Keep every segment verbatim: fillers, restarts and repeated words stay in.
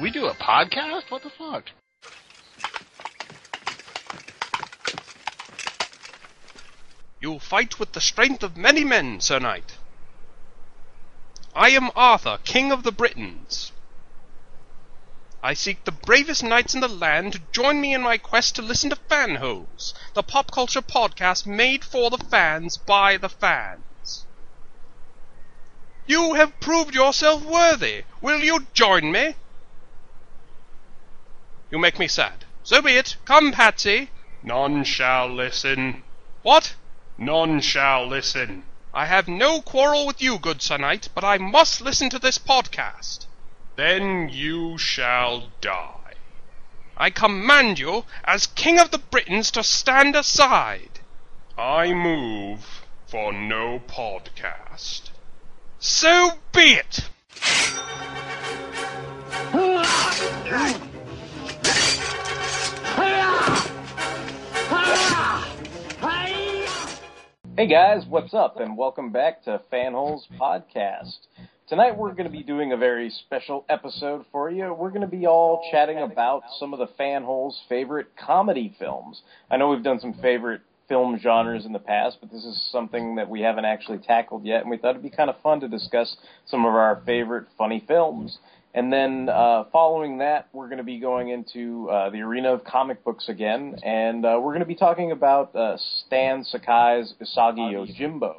We do a podcast? What the fuck? You fight with the strength of many men, Sir Knight. I am Arthur, King of the Britons. I seek the bravest knights in the land to join me in my quest to listen to Fanholes, the pop culture podcast made for the fans by the fans. You have proved yourself worthy. Will you join me? You make me sad. So be it. Come, Patsy. None shall listen. What? None shall listen. I have no quarrel with you, good Sir Knight, but I must listen to this podcast. Then you shall die. I command you, as King of the Britons, to stand aside. I move for no podcast. So be it! Hey guys, what's up, and welcome back to Fanholes Podcast. Tonight we're going to be doing a very special episode for you. We're going to be all chatting about some of the Fanholes' favorite comedy films. I know we've done some favorite film genres in the past, but this is something that we haven't actually tackled yet, and we thought it'd be kind of fun to discuss some of our favorite funny films. And then uh, following that, we're going to be going into uh, the arena of comic books again, and uh, we're going to be talking about uh, Stan Sakai's Usagi Yojimbo.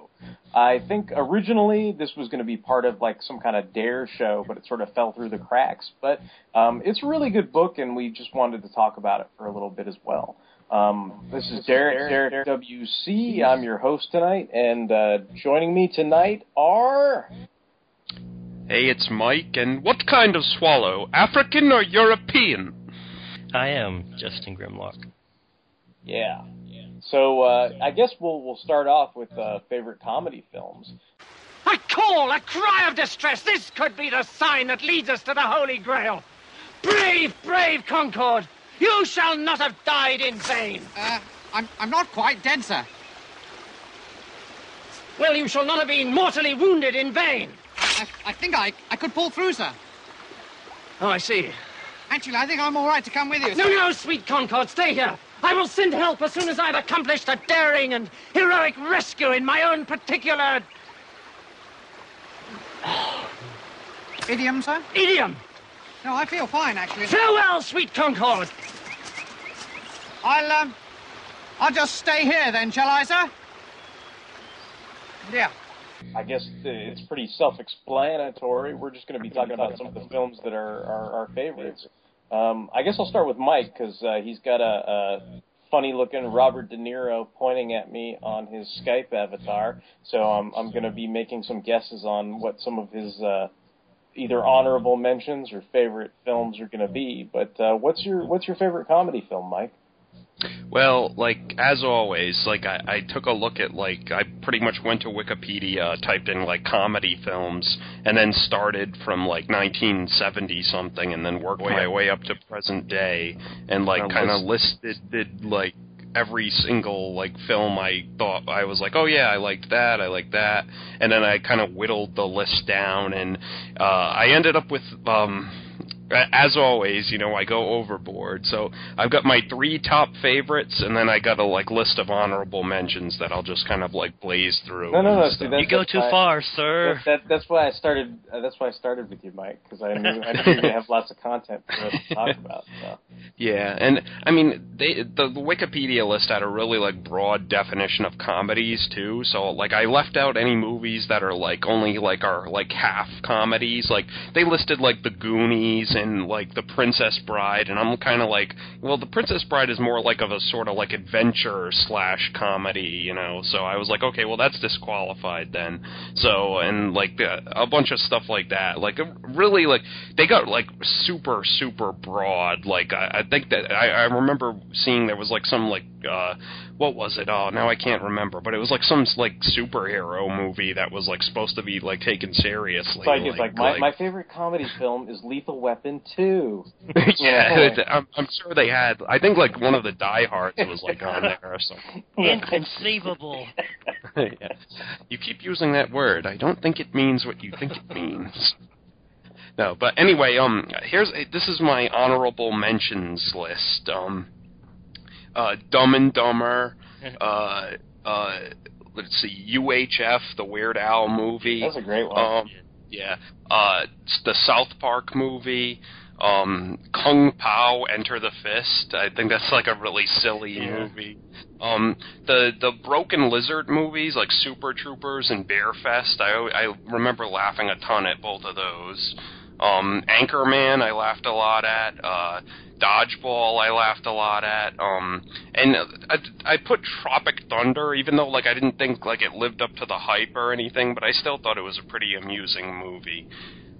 I think originally this was going to be part of like some kind of Dare show, but it sort of fell through the cracks. But um, it's a really good book, and we just wanted to talk about it for a little bit as well. Um, this is Derek, Derek W C. I'm your host tonight, and uh, joining me tonight are... Hey, it's Mike, and what kind of swallow? African or European? I am Justin Grimlock. Yeah. So, uh, I guess we'll we'll start off with uh, favorite comedy films. I call a cry of distress! This could be the sign that leads us to the Holy Grail! Brave, brave Concord! You shall not have died in vain! Uh, I'm, I'm not quite dead, sir. Well, you shall not have been mortally wounded in vain! I, I think I, I could pull through, sir. Oh, I see. Actually, I think I'm all right to come with you, sir. No, no, sweet Concord, stay here. I will send help as soon as I've accomplished a daring and heroic rescue in my own particular... Idiom, sir? Idiom! No, I feel fine, actually. Farewell, sweet Concord! I'll, um... Uh, I'll just stay here, then, shall I, sir? Yeah. I guess it's pretty self-explanatory. We're just going to be talking about some of the films that are, are our favorites. Um, I guess I'll start with Mike, because uh, he's got a, a funny-looking Robert De Niro pointing at me on his Skype avatar, so I'm, I'm going to be making some guesses on what some of his uh, either honorable mentions or favorite films are going to be. But uh, what's your what's your favorite comedy film, Mike? Well, like, as always, like, I, I took a look at, like, I pretty much went to Wikipedia, typed in, like, comedy films, and then started from, like, nineteen seventy-something, and then worked my way up to present day, and, like, kind of listed, did, like, every single, like, film I thought, I was like, oh, yeah, I liked that, I liked that, and then I kind of whittled the list down, and uh, I ended up with... um as always, you know, I go overboard. So I've got my three top favorites, and then I got a like list of honorable mentions that I'll just kind of like blaze through. No, no, no. See, you go too I, far, sir. That, that, that's why I started. Uh, that's why I started with you, Mike, because I knew I knew you're gonna have lots of content for us to talk about. So. Yeah, and I mean, they, the, the Wikipedia list had a really like broad definition of comedies too. So like, I left out any movies that are like only like are like half comedies. Like they listed like The Goonies and like The Princess Bride, and I'm kind of like, well, The Princess Bride is more like of a sort of like adventure slash comedy, you know, so I was like, okay, well, that's disqualified then. So, and like the, a bunch of stuff like that, like really like they got like super super broad. Like I, I think that I, I remember seeing there was like some like uh what was it, oh now I can't remember, but it was like some like superhero movie that was like supposed to be like taken seriously. It's like, like, it's like, my, like my favorite comedy film is Lethal Weapon too. Yeah, oh. I'm, I'm sure they had. I think like one of the diehards was like on there or something. Inconceivable. Yeah. You keep using that word. I don't think it means what you think it means. No, but anyway, um, here's this is my honorable mentions list. Um, uh, Dumb and Dumber. Uh, uh, let's see, U H F, the Weird Al movie. That's a great one. Um, Yeah, uh, the South Park movie, um, Kung Pao, Enter the Fist. I think that's like a really silly yeah. movie. Um, the the Broken Lizard movies, like Super Troopers and Bear Fest. I I remember laughing a ton at both of those. Um, Anchorman, I laughed a lot at. Uh, Dodgeball, I laughed a lot at. Um, and I, I put Tropic Thunder, even though like I didn't think like it lived up to the hype or anything, but I still thought it was a pretty amusing movie.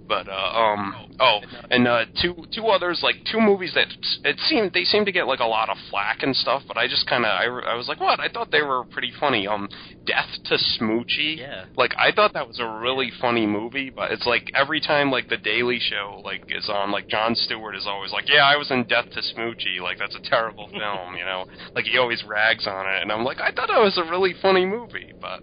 But uh, um, oh, and uh, two two others, like two movies that it seemed they seemed to get like a lot of flack and stuff, but I just kind of I, I was like, what? I thought they were pretty funny. Um, Death to Smoochie. Yeah. Like I thought that was a really funny movie, but it's like every time like The Daily Show like is on, like Jon Stewart is always like, yeah, I was in Death to Smoochie. Like that's a terrible film, you know. Like he always rags on it, and I'm like, I thought that was a really funny movie, but.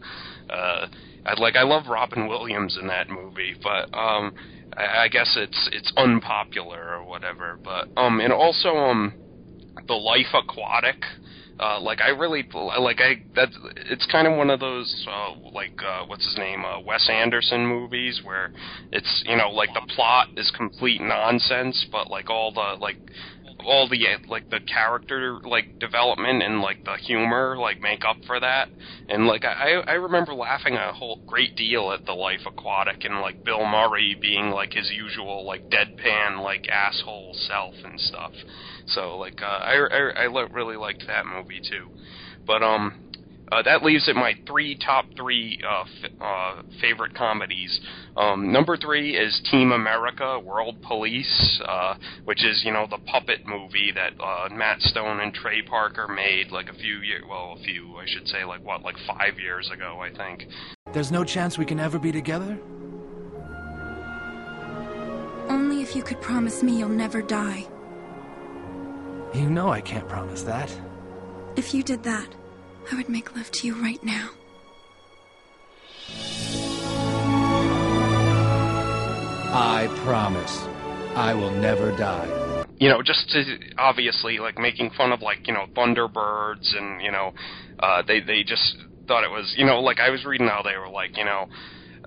Uh, I like I love Robin Williams in that movie, but um, I, I guess it's it's unpopular or whatever. But um, and also um, The Life Aquatic, uh, like I really like I that it's kind of one of those uh, like uh, what's his name uh, Wes Anderson movies where it's, you know, like the plot is complete nonsense, but like all the like. all the like the character like development and like the humor like make up for that, and like I I remember laughing a whole great deal at The Life Aquatic and like Bill Murray being like his usual like deadpan like asshole self and stuff. So like uh, I I, I lo- really liked that movie too, but um. Uh, that leaves it my three top three uh, f- uh, favorite comedies. Um, number three is Team America: World Police, uh, which is, you know, the puppet movie that uh, Matt Stone and Trey Parker made like a few years, well, a few, I should say, like what, like five years ago, I think. There's no chance we can ever be together? Only if you could promise me you'll never die. You know I can't promise that. If you did that, I would make love to you right now. I promise I will never die. You know, just to, obviously, like, making fun of, like, you know, Thunderbirds and, you know, uh, they, they just thought it was, you know, like, I was reading how they were like, you know,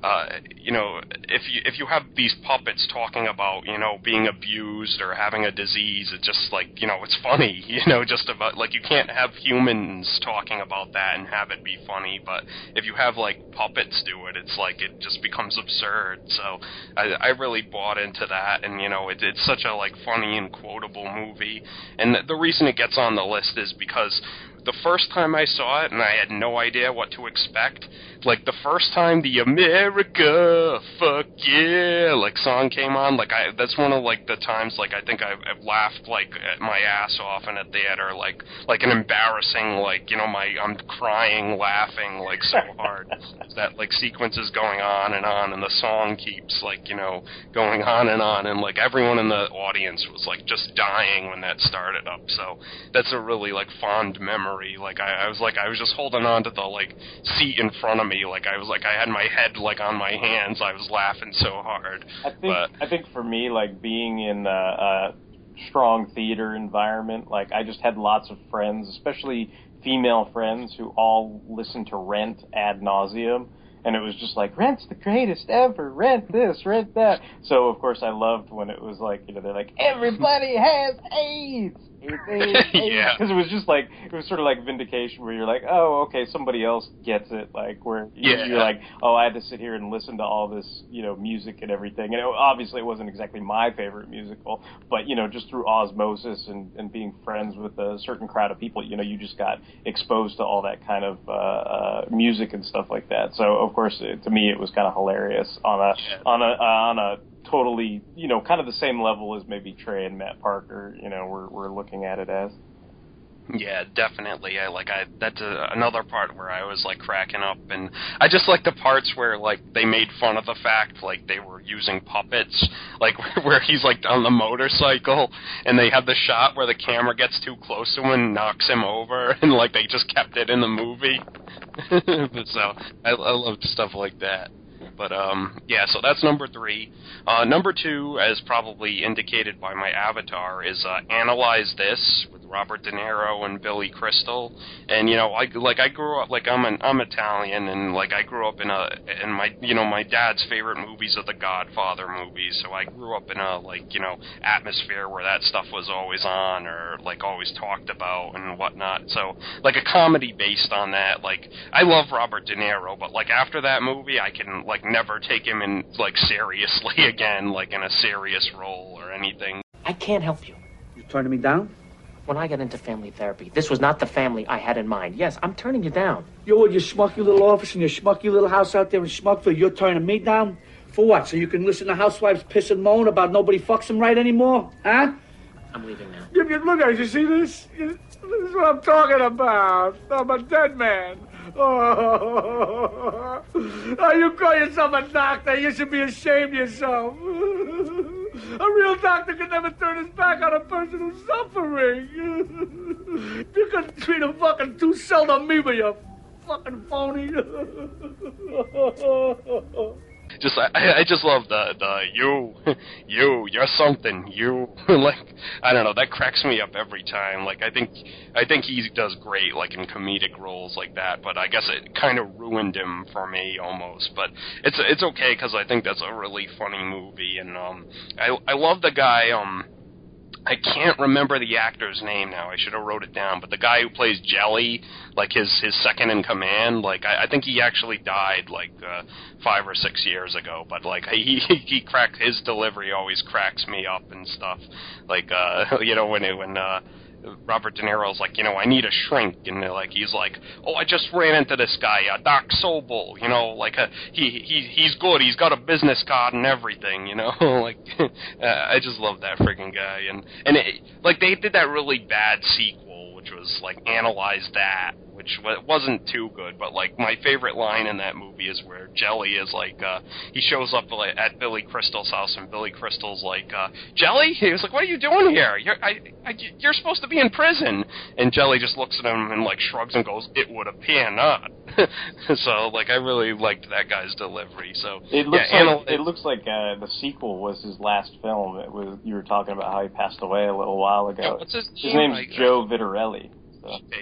Uh, you know, if you if you have these puppets talking about, you know, being abused or having a disease, it's just like, you know, it's funny, you know, just about, like, you can't have humans talking about that and have it be funny, but if you have, like, puppets do it, it's like, it just becomes absurd. So I, I really bought into that, and, you know, it, it's such a, like, funny and quotable movie, and the, the reason it gets on the list is because the first time I saw it, and I had no idea what to expect, like, the first time the America, fuck yeah, like, song came on, like, I that's one of, like, the times, like, I think I've, I've laughed, like, at my ass off in a theater, like, like an embarrassing, like, you know, my, I'm crying, laughing, like, so hard. That, like, sequence is going on and on, and the song keeps, like, you know, going on and on, and, like, everyone in the audience was, like, just dying when that started up, so that's a really, like, fond memory sorry. Like, I, I was like, I was just holding on to the, like, seat in front of me. Like, I was like, I had my head, like, on my hands. I was laughing so hard. I think, but, I think for me, like, being in a, a strong theater environment, like, I just had lots of friends, especially female friends, who all listened to Rent ad nauseum. And it was just like, Rent's the greatest ever, Rent this, Rent that. So, of course, I loved when it was like, you know, they're like, everybody has AIDS, AIDS, AIDS, AIDS. Because it was just like, it was sort of like vindication where you're like, oh, okay, somebody else gets it. Like, where yeah. you're like, oh, I had to sit here and listen to all this, you know, music and everything. And it, obviously, it wasn't exactly my favorite musical. But, you know, just through osmosis and, and being friends with a certain crowd of people, you know, you just got exposed to all that kind of uh, uh, music and stuff like that. So, of Of course, to me it was kind of hilarious on a on a on a totally, you know, kind of the same level as maybe Trey and Matt Parker, you know, we're we're looking at it as. Yeah, definitely. I like I that's a, another part where I was like cracking up, and I just like the parts where like they made fun of the fact like they were using puppets, like where, where he's like on the motorcycle and they have the shot where the camera gets too close to him and knocks him over, and like they just kept it in the movie. So I, I loved stuff like that. But, um, yeah, so that's number three. Uh, number two, as probably indicated by my avatar, is uh, Analyze This with Robert De Niro and Billy Crystal. And, you know, I, like, I grew up, like, I'm an, I'm Italian, and, like, I grew up in a, in my, you know, my dad's favorite movies are the Godfather movies, so I grew up in a, like, you know, atmosphere where that stuff was always on or, like, always talked about and whatnot. So, like, a comedy based on that, like, I love Robert De Niro, but, like, after that movie, I can, like, never take him in, like, seriously again, like, in a serious role or anything. I can't help you. You're turning me down? When I got into family therapy, this was not the family I had in mind. Yes, I'm turning you down. You're with your schmucky little office and your schmucky little house out there in Schmuckville. You're turning me down? For what? So you can listen to housewives piss and moan about nobody fucks them right anymore? Huh? I'm leaving now. You, you look at it. You see this? You, this is what I'm talking about. I'm a dead man. Oh, you call yourself a doctor? You should be ashamed of yourself. A real doctor could never turn his back on a person who's suffering. You couldn't treat a fucking two-celled amoeba, you fucking phony. Just I, I just love the the you you you're something you like I don't know, that cracks me up every time. Like I think I think he does great like in comedic roles like that, but I guess it kind of ruined him for me almost. But it's it's okay because I think that's a really funny movie, and um I I love the guy um. I can't remember the actor's name now. I should have wrote it down. But the guy who plays Jelly, like his, his second in command, like I, I think he actually died like uh, five or six years ago. But like he he cracked his delivery always cracks me up and stuff. Like uh, you know when it, when. Uh, Robert De Niro's like, you know, I need a shrink, and like he's like, oh, I just ran into this guy, uh, Doc Sobel, you know, like uh, he he he's good, he's got a business card and everything, you know, like uh, I just love that freaking guy, and and it, like they did that really bad sequel, which was like Analyze That, which wasn't too good, but like my favorite line in that movie is where Jelly is like, uh, he shows up at Billy Crystal's house, and Billy Crystal's like, uh, Jelly? He was like, what are you doing here? You're, I, I, you're supposed to be in prison. And Jelly just looks at him and like shrugs and goes, it would appear not. So like I really liked that guy's delivery. So it looks yeah, like, anal- it looks like uh, the sequel was his last film. It was, you were talking about how he passed away a little while ago. Yeah, what's his his name? name's like, Joe Vitarelli.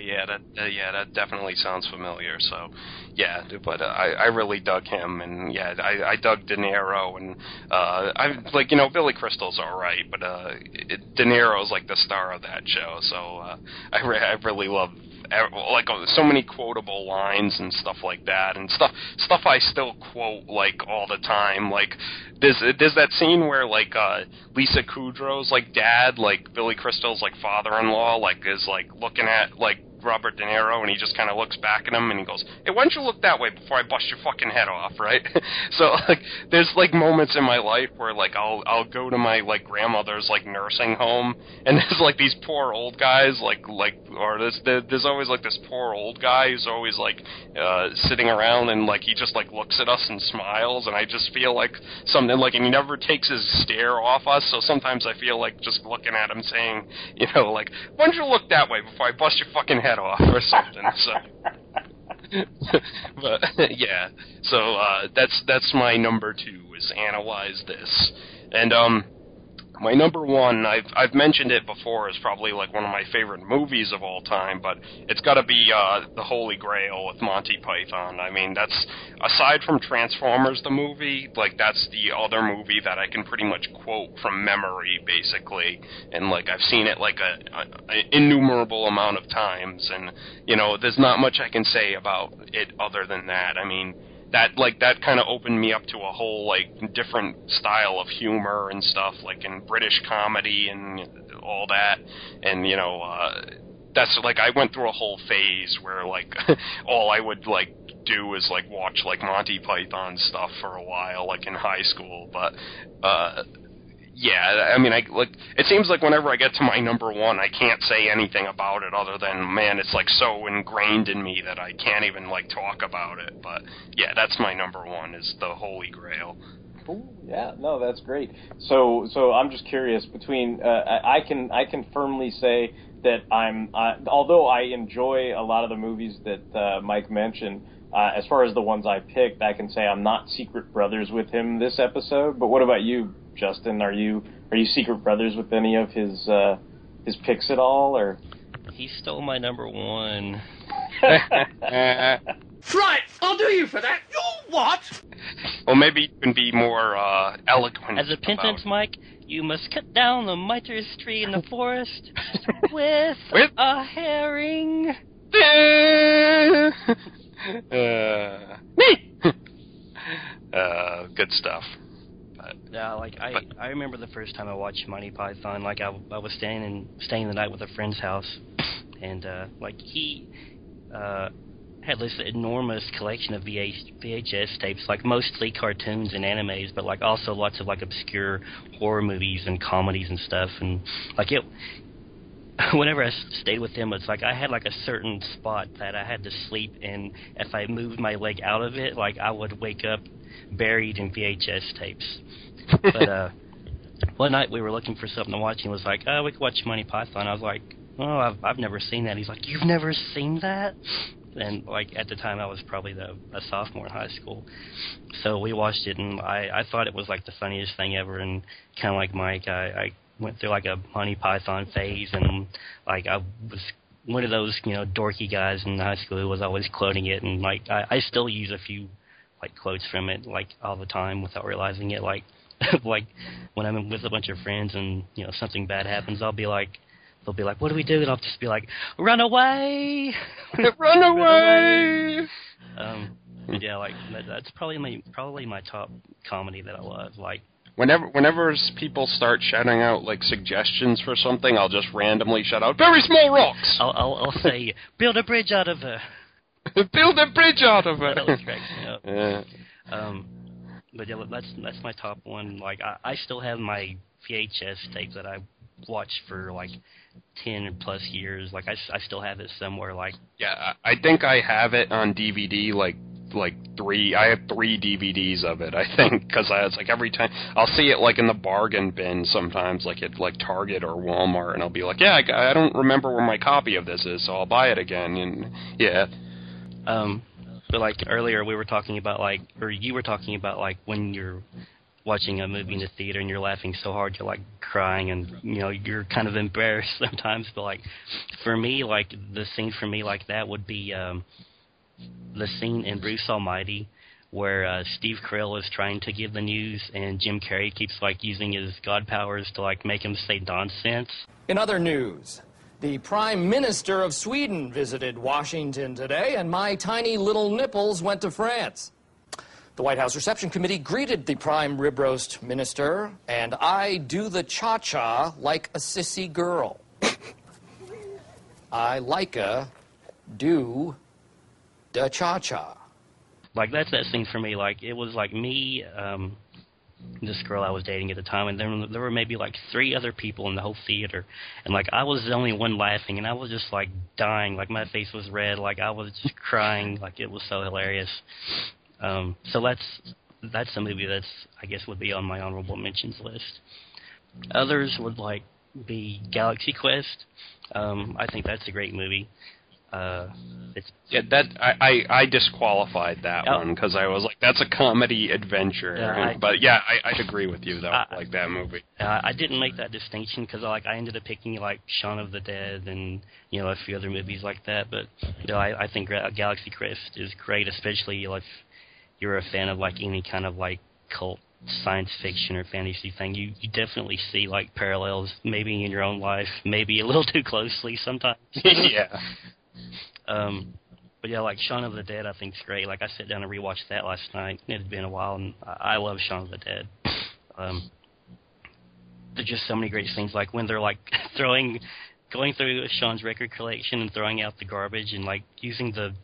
Yeah, that uh, yeah, that definitely sounds familiar. So, yeah, but uh, I I really dug him, and yeah, I, I dug De Niro, and uh, I like you know Billy Crystal's all right, but uh, it, De Niro's like the star of that show, so uh, I re- I really love. Like so many quotable lines and stuff like that, and stuff stuff I still quote like all the time. Like there's there's that scene where like uh, Lisa Kudrow's like dad, like Billy Crystal's like father-in-law, like is like looking at like Robert De Niro, and he just kind of looks back at him and he goes, hey, why don't you look that way before I bust your fucking head off, right? So like there's like moments in my life where like I'll I'll go to my like grandmother's like nursing home, and there's like these poor old guys like like or there's there's always like this poor old guy who's always like uh, sitting around, and like he just like looks at us and smiles, and I just feel like something like, and he never takes his stare off us, so sometimes I feel like just looking at him saying, you know, like, why don't you look that way before I bust your fucking head head off or something. So, but yeah, so uh, that's that's my number two is analyze this, and um, my number one, I've I've mentioned it before, is probably like one of my favorite movies of all time, but it's got to be uh, The Holy Grail with Monty Python. I mean, that's aside from Transformers the movie, like that's the other movie that I can pretty much quote from memory, basically, and like I've seen it like a, a, a innumerable amount of times, and you know, there's not much I can say about it other than that. I mean, that like that kind of opened me up to a whole like different style of humor and stuff, like in British comedy and all that, and you know, uh, that's like I went through a whole phase where like all I would like do is like watch like Monty Python stuff for a while, like in high school, but. Uh, Yeah, I mean, I like. It seems like whenever I get to my number one, I can't say anything about it other than, man, it's like so ingrained in me that I can't even like talk about it. But yeah, that's my number one is The Holy Grail. Ooh, yeah, no, that's great. So, so I'm just curious. Between, uh, I, I can, I can firmly say that I'm. Uh, although I enjoy a lot of the movies that uh, Mike mentioned. Uh, as far as the ones I picked, I can say I'm not Secret Brothers with him this episode. But what about you, Justin? Are you are you Secret Brothers with any of his uh, his picks at all? Or he stole my number one. Right, I'll do you for that. You what? Well, maybe you can be more uh, eloquent. As a penance, about... Mike, you must cut down the mitrous tree in the forest with, with a herring. Uh, uh, good stuff. But, yeah, like I, but, I remember the first time I watched Monty Python. Like I, I was staying in, staying the night with a friend's house, and uh, like he uh, had this enormous collection of V H, V H S tapes, like mostly cartoons and animes, but like also lots of like obscure horror movies and comedies and stuff. And like it. Whenever I stayed with him, it's like I had like a certain spot that I had to sleep in. If I moved my leg out of it, like I would wake up buried in V H S tapes. But uh, one night we were looking for something to watch, and he was like, "Oh, we could watch Monty Python." I was like, "Oh, I've, I've never seen that." He's like, "You've never seen that?" And like at the time, I was probably the, a sophomore in high school, so we watched it, and I, I thought it was like the funniest thing ever. And kind of like Mike, I. I went through like a Monty Python phase, and like I was one of those, you know, dorky guys in high school who was always quoting it, and like I, I still use a few like quotes from it like all the time without realizing it. Like like when I'm with a bunch of friends and you know something bad happens, I'll be like, they'll be like, "What do we do?" And I'll just be like, "Run away, run away." Um, yeah, like that, that's probably my probably my top comedy that I love. Like. Whenever whenever people start shouting out, like, suggestions for something, I'll just randomly shout out, "Very small rocks!" I'll, I'll, I'll say, "Build a bridge out of her." Build a bridge out of her! That always cracks me up. Yeah. Um, but yeah, that's, that's my top one. Like, I, I still have my V H S tape that I watched for, like, ten plus years. Like, I, I still have it somewhere, like... Yeah, I think I have it on D V D, like... like three I have three D V Ds of it, I think, because I was like every time I'll see it like in the bargain bin sometimes, like at like Target or Walmart, and I'll be like, yeah, I, I don't remember where my copy of this is, so I'll buy it again. And yeah, um but like earlier we were talking about like, or you were talking about like when you're watching a movie in the theater and you're laughing so hard you're like crying, and you know you're kind of embarrassed sometimes, but like for me, like the scene for me like that would be um the scene in Bruce Almighty where uh, Steve Carell is trying to give the news and Jim Carrey keeps like using his god powers to like make him say nonsense. In other news, the Prime Minister of Sweden visited Washington today, and my tiny little nipples went to France. The White House Reception Committee greeted the Prime Rib Roast Minister, and I do the cha-cha like a sissy girl. I like a do... da cha-cha. Like, that's that scene for me. Like, it was like me, um, this girl I was dating at the time, and then there were maybe like three other people in the whole theater. And like, I was the only one laughing, and I was just like dying. Like, my face was red. Like, I was just crying. Like, it was so hilarious. Um, so that's, that's a movie that's, I guess, would be on my honorable mentions list. Others would like be Galaxy Quest. Um, I think that's a great movie. Uh, it's yeah, that I, I, I disqualified that oh. one because I was like, that's a comedy adventure. Yeah, and, I, but yeah, I I'd agree with you though, I, like that movie. Uh, I didn't make that distinction because like I ended up picking like Shaun of the Dead and you know a few other movies like that. But you know, I I think Galaxy Quest is great, especially like if you're a fan of like any kind of like cult science fiction or fantasy thing. You you definitely see like parallels, maybe in your own life, maybe a little too closely sometimes. yeah. Um, but yeah, like Shaun of the Dead, I think is great. Like I sat down and rewatched that last night. It had been a while, and I, I love Shaun of the Dead. Um, there's just so many great scenes, like when they're like throwing, going through Shaun's record collection and throwing out the garbage and like using the,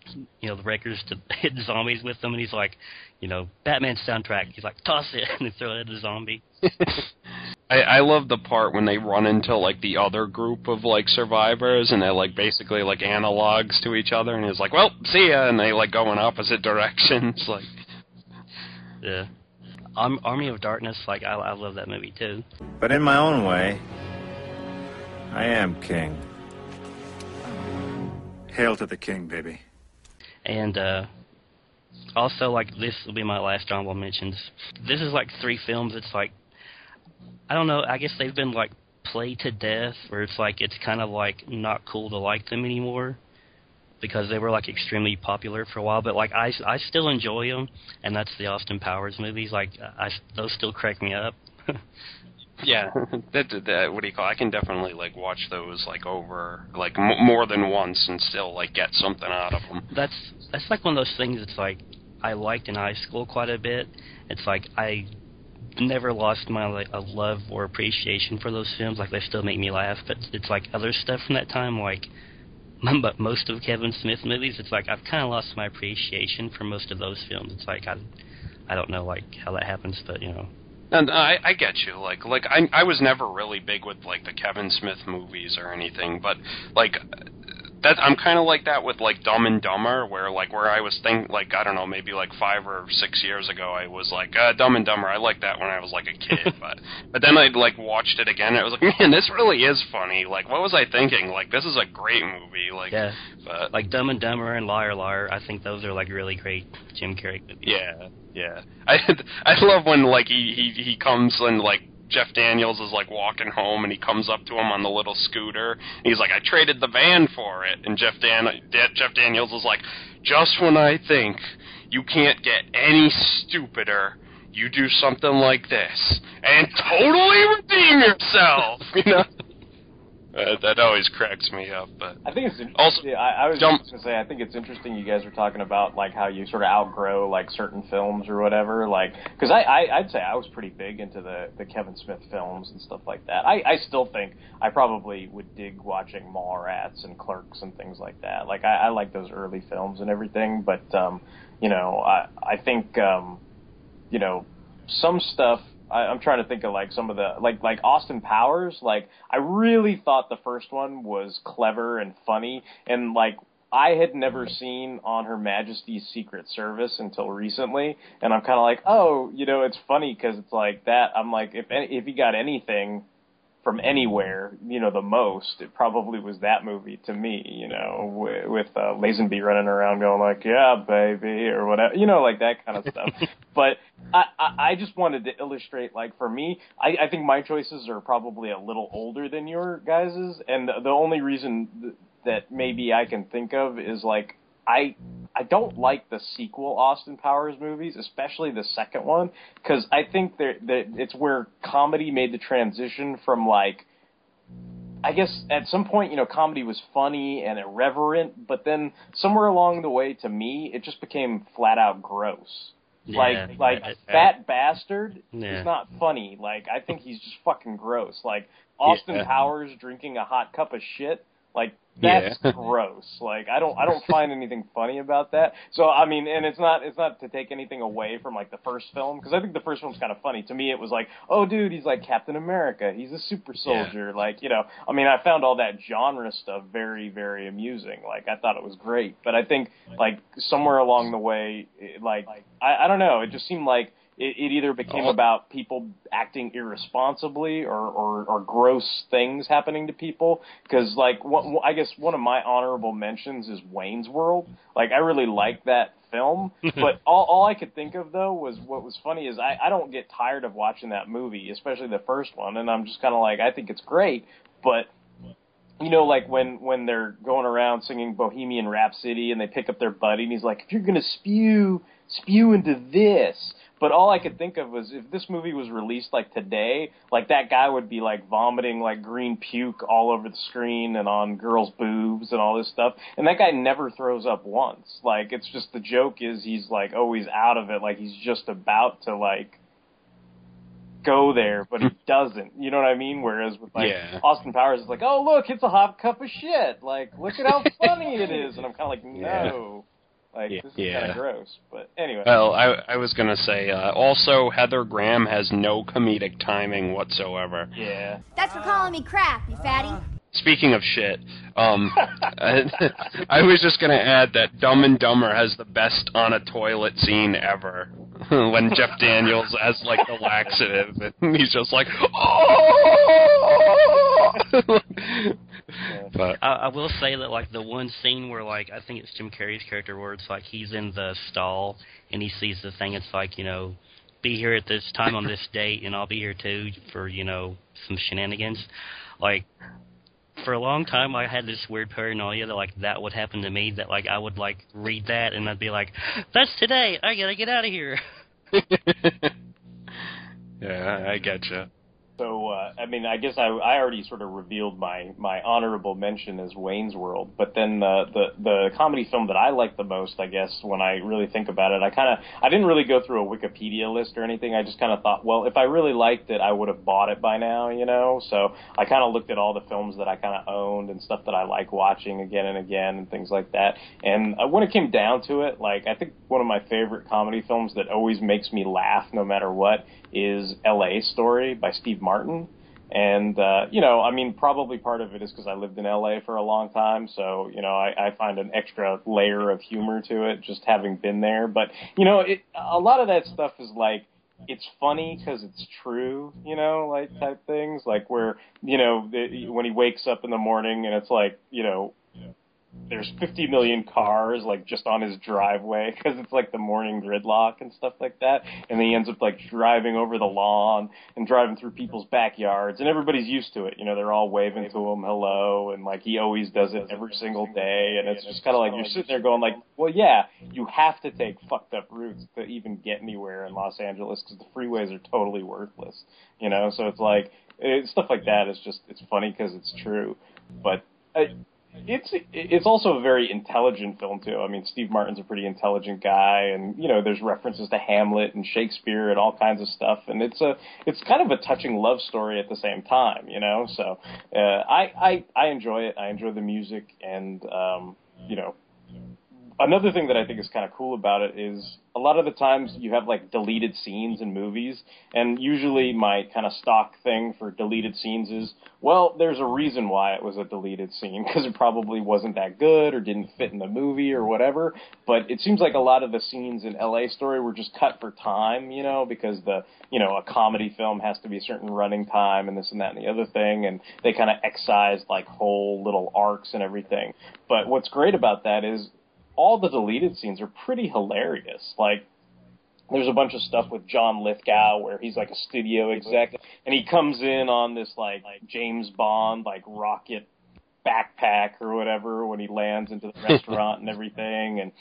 you know, the records to hit zombies with them. And he's like, you know, Batman soundtrack. He's like, toss it and they throw it at the zombie. I, I love the part when they run into like the other group of like survivors and they're like basically like analogs to each other and it's like, well, see ya, and they like go in opposite directions. Like, yeah, um, Army of Darkness. Like I, I love that movie too. But in my own way, I am king. Hail to the king, baby. And uh, also, like, this will be my last honorable mentions. This is like three films. It's like, I don't know, I guess they've been like played to death, or it's like, it's kind of like not cool to like them anymore because they were like extremely popular for a while. But like, I, I still enjoy them, and that's the Austin Powers movies. Like, I, those still crack me up. Yeah, that, that what do you call it? I can definitely like watch those like over like m- more than once and still like get something out of them. That's that's like one of those things. It's like I liked in high school quite a bit. It's like I never lost my like, a love or appreciation for those films. Like they still make me laugh. But it's like other stuff from that time, like but most of Kevin Smith movies. It's like I've kind of lost my appreciation for most of those films. It's like I I don't know like how that happens, but you know. And I, I get you. Like, like I, I was never really big with like the Kevin Smith movies or anything, but like that, I'm kind of like that with like Dumb and Dumber, where like where I was think like I don't know, maybe like five or six years ago, I was like uh, Dumb and Dumber. I liked that when I was like a kid, but but then I like watched it again. And I was like, man, this really is funny. Like, what was I thinking? Like, this is a great movie. Like, yeah. But, like Dumb and Dumber and Liar Liar. I think those are like really great Jim Carrey movies. Yeah. Yeah, I I love when like he, he, he comes and like Jeff Daniels is like walking home and he comes up to him on the little scooter and he's like, I traded the van for it, and Jeff Dan De- Jeff Daniels is like, just when I think you can't get any stupider, you do something like this and totally redeem yourself, you know. Uh, that always cracks me up. But I think it's also. Yeah, I, I was dumb. just gonna say I think it's interesting you guys were talking about like how you sort of outgrow like certain films or whatever. Like because I, I I'd say I was pretty big into the, the Kevin Smith films and stuff like that. I, I still think I probably would dig watching Mallrats and Clerks and things like that. Like I, I like those early films and everything. But um, you know I I think um, you know some stuff. I, I'm trying to think of like some of the like like Austin Powers. Like I really thought the first one was clever and funny, and like I had never seen On Her Majesty's Secret Service until recently, and I'm kind of like, oh, you know, it's funny because it's like that. I'm like, if any, if he got anything from anywhere, you know, the most, it probably was that movie to me, you know, with, with uh, Lazenby running around going like, yeah, baby, or whatever, you know, like that kind of stuff. But I, I, I just wanted to illustrate, like, for me, I, I think my choices are probably a little older than your guys's, and the, the only reason th- that maybe I can think of is, like, I I don't like the sequel Austin Powers movies, especially the second one, because I think they're, they're, it's where comedy made the transition from, like, I guess at some point, you know, comedy was funny and irreverent, but then somewhere along the way, to me, it just became flat-out gross. Yeah, like, like I, I, Fat Bastard yeah. is not funny. Like, I think he's just fucking gross. Like, Austin yeah. Powers drinking a hot cup of shit, like, that's yeah. gross. Like I don't I don't find anything funny about that. So I mean, and it's not it's not to take anything away from like the first film, because I think the first film's kind of funny. To me, it was like, oh dude, he's like Captain America, he's a super soldier. Yeah. Like, you know, I mean, I found all that genre stuff very, very amusing. Like I thought it was great, but I think like somewhere along the way, it, like I, I don't know, it just seemed like It, it either became oh. about people acting irresponsibly or, or, or gross things happening to people. Because, like, one, I guess one of my honorable mentions is Wayne's World. Like, I really like that film. But all, all I could think of, though, was what was funny is I, I don't get tired of watching that movie, especially the first one. And I'm just kind of like, I think it's great, but... You know, like when, when they're going around singing Bohemian Rhapsody and they pick up their buddy and he's like, if you're going to spew, spew into this. But all I could think of was if this movie was released like today, like that guy would be like vomiting like green puke all over the screen and on girls' boobs and all this stuff. And that guy never throws up once. Like it's just the joke is he's like always out of it. Like he's just about to like. Go there, but it doesn't. You know what I mean? Whereas with like yeah. Austin Powers is like, oh look, it's a hot cup of shit. Like, look at how funny it is, and I'm kind of like, no, yeah. like yeah. this is yeah. kind of gross. But anyway. Well, I I was gonna say uh, also Heather Graham has no comedic timing whatsoever. Yeah. That's for calling me crap, you fatty. Uh. Speaking of shit, um, I, I was just going to add that Dumb and Dumber has the best on a toilet scene ever. When Jeff Daniels has, like, the laxative, and he's just like, oh! But, I, I will say that, like, the one scene where, like, I think it's Jim Carrey's character where it's, like, he's in the stall, and he sees the thing, it's like, you know, be here at this time on this date, and I'll be here, too, for, you know, some shenanigans. Like... For a long time, I had this weird paranoia that, like, that would happen to me, that, like, I would, like, read that, and I'd be like, that's today! I gotta get out of here! Yeah, I gotcha. So, uh, I mean, I guess I, I already sort of revealed my, my honorable mention as Wayne's World, but then the, the, the comedy film that I like the most, I guess, when I really think about it, I kind of, I didn't really go through a Wikipedia list or anything, I just kind of thought, well, if I really liked it, I would have bought it by now, you know, so I kind of looked at all the films that I kind of owned and stuff that I like watching again and again and things like that, and when it came down to it, like, I think one of my favorite comedy films that always makes me laugh no matter what is L A Story by Steve Martin. And, uh, you know, I mean, probably part of it is because I lived in L A for a long time, so, you know, I, I find an extra layer of humor to it just having been there. But, you know, it, a lot of that stuff is like, it's funny because it's true, you know, like type things, like where, you know, it, when he wakes up in the morning and it's like, you know, there's fifty million cars, like, just on his driveway, because it's, like, the morning gridlock and stuff like that, and he ends up, like, driving over the lawn and driving through people's backyards, and everybody's used to it, you know, they're all waving to him, hello, and, like, he always does it every single day, and it's just kind of like, you're sitting there going, like, well, yeah, you have to take fucked-up routes to even get anywhere in Los Angeles, because the freeways are totally worthless, you know, so it's, like, it, stuff like that is just, it's funny because it's true, but... Uh, It's it's also a very intelligent film, too. I mean, Steve Martin's a pretty intelligent guy, and, you know, there's references to Hamlet and Shakespeare and all kinds of stuff, and it's a it's kind of a touching love story at the same time, you know? So uh, I, I I enjoy it. I enjoy the music, and, um, you know, another thing that I think is kind of cool about it is a lot of the times you have, like, deleted scenes in movies, and usually my kind of stock thing for deleted scenes is, well, there's a reason why it was a deleted scene, because it probably wasn't that good or didn't fit in the movie or whatever, but it seems like a lot of the scenes in L A Story were just cut for time, you know, because the, you know, a comedy film has to be a certain running time and this and that and the other thing, and they kind of excised, like, whole little arcs and everything. But what's great about that is all the deleted scenes are pretty hilarious. Like, there's a bunch of stuff with John Lithgow where he's like a studio exec, and he comes in on this like James Bond like rocket backpack or whatever when he lands into the restaurant and everything. And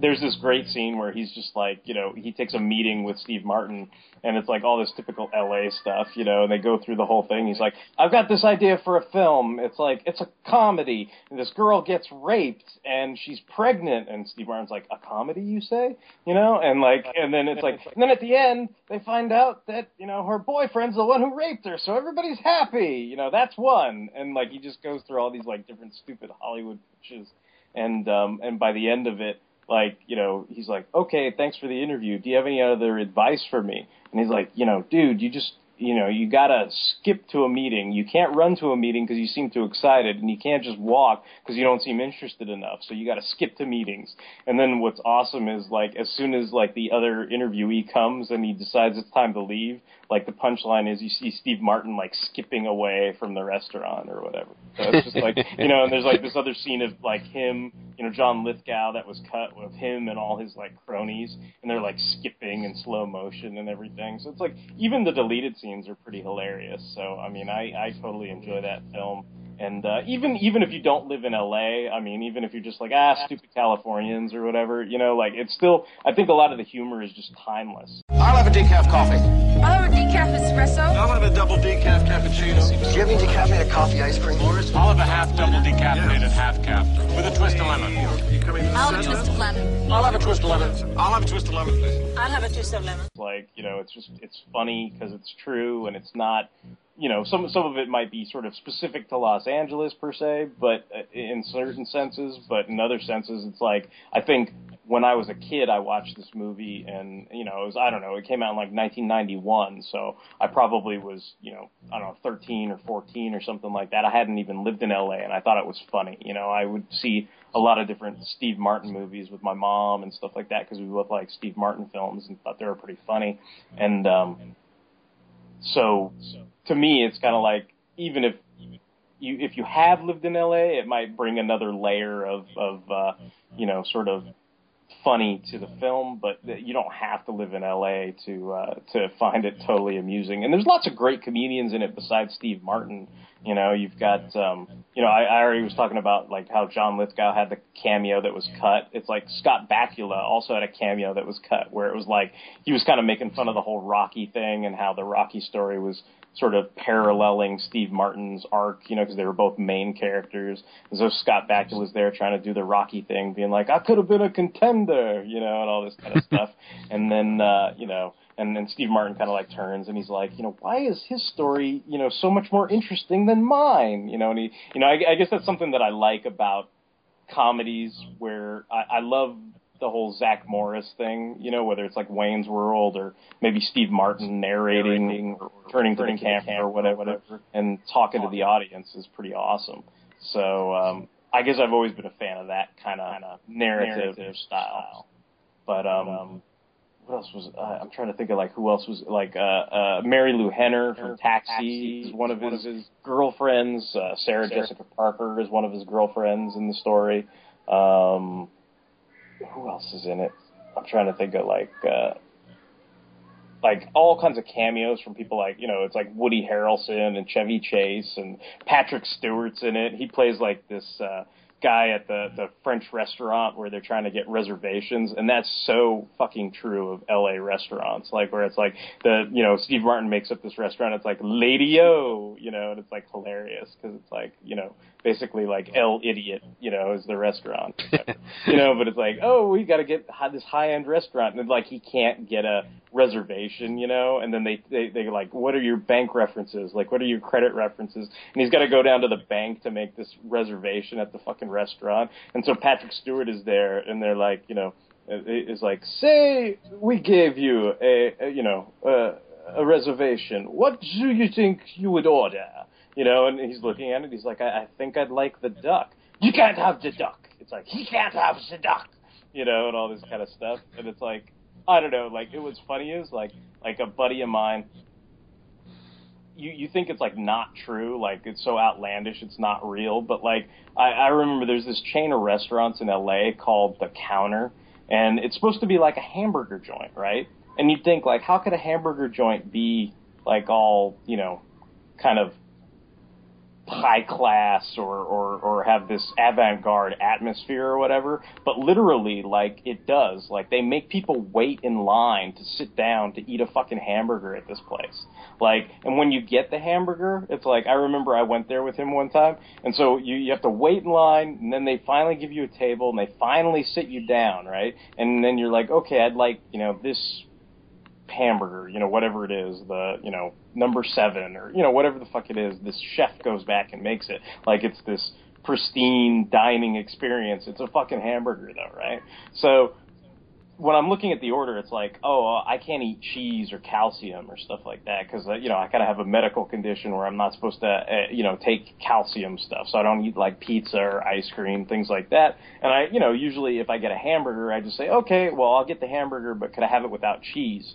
there's this great scene where he's just like, you know, he takes a meeting with Steve Martin, and it's like all this typical L A stuff, you know, and they go through the whole thing. He's like, I've got this idea for a film. It's like, it's a comedy. And this girl gets raped, and she's pregnant. And Steve Martin's like, a comedy, you say? You know, and like, and then it's like, and then at the end, they find out that, you know, her boyfriend's the one who raped her, so everybody's happy. You know, that's one. And like, he just goes through all these like different stupid Hollywood pitches. And, um, and by the end of it, like, you know, he's like, okay, thanks for the interview. Do you have any other advice for me? And he's like, you know, dude, you just you know, you gotta skip to a meeting. You can't run to a meeting because you seem too excited, and you can't just walk because you don't seem interested enough. So you gotta skip to meetings. And then what's awesome is, like, as soon as, like, the other interviewee comes and he decides it's time to leave, like, the punchline is you see Steve Martin, like, skipping away from the restaurant or whatever. So it's just like, you know, and there's, like, this other scene of, like, him, you know, John Lithgow that was cut with him and all his, like, cronies, and they're, like, skipping in slow motion and everything. So it's like, even the deleted scenes are pretty hilarious. So, I mean, I, I totally enjoy that film. And uh, even even if you don't live in L A, I mean, even if you're just like, ah, stupid Californians or whatever, you know, like, it's still, I think a lot of the humor is just timeless. I'll have a decaf coffee. I'll have a decaf espresso. I'll have a double decaf cappuccino. Do you have any decaffeinated coffee ice cream? I'll have a half double decaffeinated, yes. half cap with a twist of lemon. I'll have a twist of lemon. I'll have a twist of lemon. I'll have a twist of lemon, please. I'll have a twist of lemon. Like, you know, it's just, it's funny because it's true and it's not... You know, some some of it might be sort of specific to Los Angeles per se, but uh, in certain senses, but in other senses, it's like, I think when I was a kid, I watched this movie and, you know, it was, I don't know, it came out in like nineteen ninety-one. So I probably was, you know, I don't know, thirteen or fourteen or something like that. I hadn't even lived in L A and I thought it was funny. You know, I would see a lot of different Steve Martin movies with my mom and stuff like that because we both like Steve Martin films and thought they were pretty funny. And um, so... to me, it's kind of like, even if you if you have lived in L A, it might bring another layer of, of uh, you know, sort of funny to the film, but you don't have to live in L A to uh, to find it totally amusing. And there's lots of great comedians in it besides Steve Martin. You know, you've got, um, you know, I, I already was talking about, like, how John Lithgow had the cameo that was cut. It's like Scott Bakula also had a cameo that was cut, where it was like he was kind of making fun of the whole Rocky thing and how the Rocky story was sort of paralleling Steve Martin's arc, you know, because they were both main characters. And so Scott Bakula's there trying to do the Rocky thing, being like, I could have been a contender, you know, and all this kind of stuff. And then, uh, you know, and then Steve Martin kind of like turns and he's like, you know, why is his story, you know, so much more interesting than mine? You know, and he, you know, I, I guess that's something that I like about comedies, where I, I love the whole Zach Morris thing, you know, whether it's like Wayne's World or maybe Steve Martin narrating, narrating or, or turning, turning to the camera, camera or whatever, whatever, and talking to the audience is pretty awesome. So um, I guess I've always been a fan of that kind of narrative, narrative style. But um, um, what else was, uh, I'm trying to think of like who else was, like uh, uh, Mary Lou Henner from Taxi is one of his, his girlfriends. Uh, Sarah, Sarah Jessica Parker is one of his girlfriends in the story. Um Who else is in it? I'm trying to think of, like, uh, like all kinds of cameos from people like, you know, it's like Woody Harrelson and Chevy Chase and Patrick Stewart's in it. He plays, like, this uh, guy at the, the French restaurant where they're trying to get reservations, and that's so fucking true of L A restaurants, like, where it's like the, you know, Steve Martin makes up this restaurant, it's like Lady O, you know, and it's like hilarious because it's like, you know, basically like El Idiot, you know, is the restaurant, you know, but it's like, oh, we got to get this high-end restaurant, and like he can't get a reservation, you know, and then they, they they like, what are your bank references, like what are your credit references, and he's got to go down to the bank to make this reservation at the fucking restaurant. And so Patrick Stewart is there and they're like, you know, it's like, say we gave you a, a you know uh, a reservation, what do you think you would order, you know, and he's looking at it, he's like, I, I think I'd like the duck. You can't have the duck. It's like, he can't have the duck, you know, and all this kind of stuff. And it's like, I don't know, like, it was funny is, like, like a buddy of mine, you, you think it's, like, not true, like, it's so outlandish, it's not real, but, like, I, I remember there's this chain of restaurants in L A called The Counter, and it's supposed to be, like, a hamburger joint, right? And you'd think, like, how could a hamburger joint be, like, all, you know, kind of high class or, or, or have this avant-garde atmosphere or whatever, but literally, like, it does. Like, they make people wait in line to sit down to eat a fucking hamburger at this place. Like, and when you get the hamburger, it's like, I remember I went there with him one time, and so you, you have to wait in line, and then they finally give you a table, and they finally sit you down, right? And then you're like, okay, I'd like, you know, this hamburger, you know, whatever it is, the, you know, number seven or, you know, whatever the fuck it is, this chef goes back and makes it. Like, it's this pristine dining experience. It's a fucking hamburger, though, right? So when I'm looking at the order, it's like, oh, I can't eat cheese or calcium or stuff like that because, you know, I kind of have a medical condition where I'm not supposed to, uh, you know, take calcium stuff. So I don't eat, like, pizza or ice cream, things like that. And I, you know, usually if I get a hamburger, I just say, okay, well, I'll get the hamburger, but could I have it without cheese?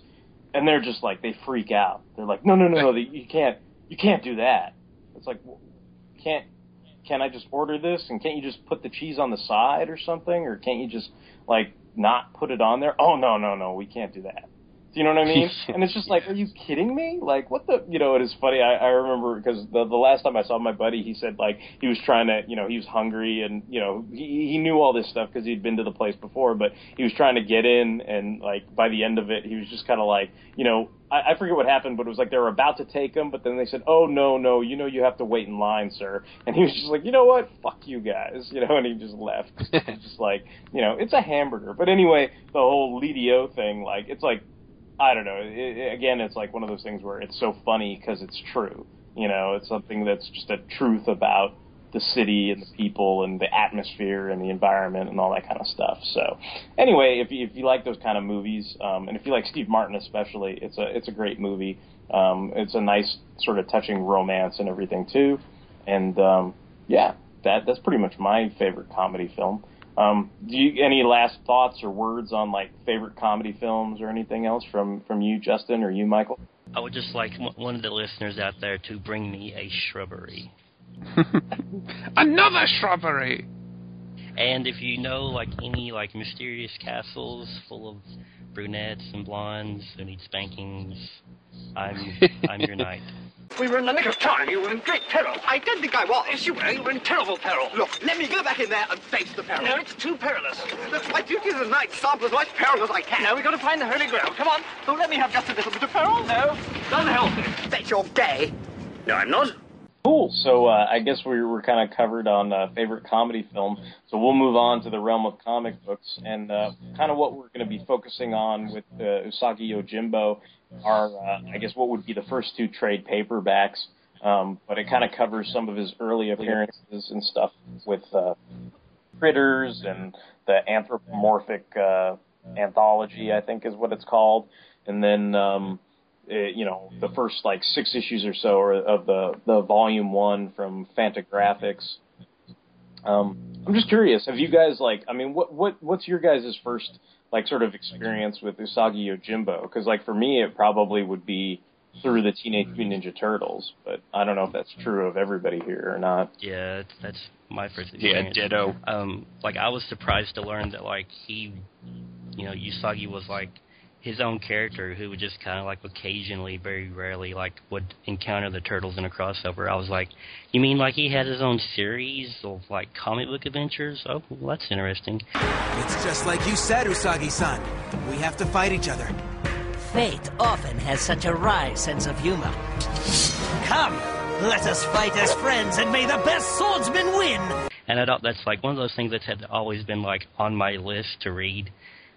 And they're just like, they freak out. They're like, no, no, no, no, you can't, you can't do that. It's like, can't, can I just order this? And can't you just put the cheese on the side or something? Or can't you just, like, not put it on there? Oh, no, no, no, we can't do that. Do you know what I mean? And it's just like, are you kidding me? Like, what the, you know, it is funny. I, I remember because the, the last time I saw my buddy, he said, like, he was trying to, you know, he was hungry and, you know, he, he knew all this stuff because he'd been to the place before, but he was trying to get in. And, like, by the end of it, he was just kind of like, you know, I, I forget what happened, but it was like they were about to take him, but then they said, oh, no, no, you know, you have to wait in line, sir. And he was just like, you know what? Fuck you guys. You know, and he just left. It's just like, you know, it's a hamburger. But anyway, the whole Lidio thing, like, it's like, I don't know. It, again, it's like one of those things where it's so funny because it's true. You know, it's something that's just a truth about the city and the people and the atmosphere and the environment and all that kind of stuff. So, anyway, if you, if you like those kind of movies, um, and if you like Steve Martin especially, it's a it's a great movie. Um, it's a nice sort of touching romance and everything too. And um, yeah, that that's pretty much my favorite comedy film. Um, do you, any last thoughts or words on, like, favorite comedy films or anything else from, from you, Justin, or you, Michael? I would just like m- one of the listeners out there to bring me a shrubbery. Another shrubbery! And if you know, like, any, like, mysterious castles full of brunettes and blondes who need spankings, I'm, I'm your knight. We were in the nick of time. You were in great peril. I don't think I was. Yes, you were. You were in terrible peril. Look, let me go back in there and face the peril. No, it's too perilous. Look, my duty as a knight sample as much peril as I can. Now we've got to find the Holy Grail. Come on. Oh, let me have just a little bit of peril. No, doesn't help me. Bet you're gay. No, I'm not. Cool. So uh, I guess we were kind of covered on uh, favorite comedy film. So we'll move on to the realm of comic books and uh, kind of what we're going to be focusing on with uh, Usagi Yojimbo are, uh, I guess, what would be the first two trade paperbacks. Um, but it kind of covers some of his early appearances and stuff with uh, Critters and the anthropomorphic uh, anthology, I think is what it's called. And then... Um, It, you know, the first, like, six issues or so are of the, the volume one from Fantagraphics. Um, I'm just curious, have you guys, like, I mean, what what what's your guys' first, like, sort of experience with Usagi Yojimbo? Because, like, for me, it probably would be through the Teenage Mutant Ninja Turtles, but I don't know if that's true of everybody here or not. Yeah, that's my first experience. Yeah, ditto. Um, like, I was surprised to learn that, like, he, you know, Usagi was, like, his own character who would just kind of, like, occasionally, very rarely, like, would encounter the Turtles in a crossover. I was like, you mean, like, he had his own series of, like, comic book adventures? Oh, well, that's interesting. It's just like you said, Usagi-san. We have to fight each other. Fate often has such a wry sense of humor. Come, let us fight as friends and may the best swordsman win! And I thought that's, like, one of those things that's had always been, like, on my list to read.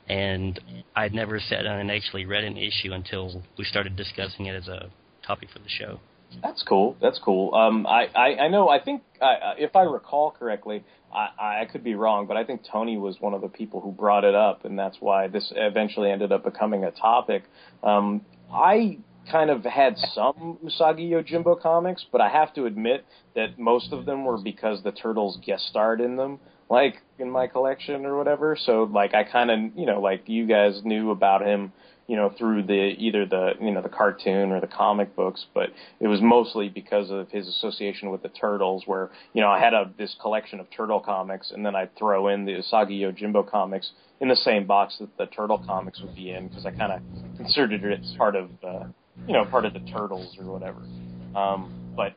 And I'd never sat down and actually read an issue until we started discussing it as a topic for the show. That's cool. That's cool. Um, I, I, I know, I think, uh, if I recall correctly, I, I could be wrong, but I think Tony was one of the people who brought it up, and that's why this eventually ended up becoming a topic. Um, I kind of had some Usagi Yojimbo comics, but I have to admit that most of them were because the Turtles guest starred in them. Like, in my collection or whatever. So, like, I kind of, you know, like, you guys knew about him, you know, through the either the, you know, the cartoon or the comic books, but it was mostly because of his association with the Turtles where, you know, I had a, this collection of Turtle comics, and then I'd throw in the Usagi Yojimbo comics in the same box that the Turtle comics would be in because I kind of considered it as part of, uh, you know, part of the Turtles or whatever. Um, but...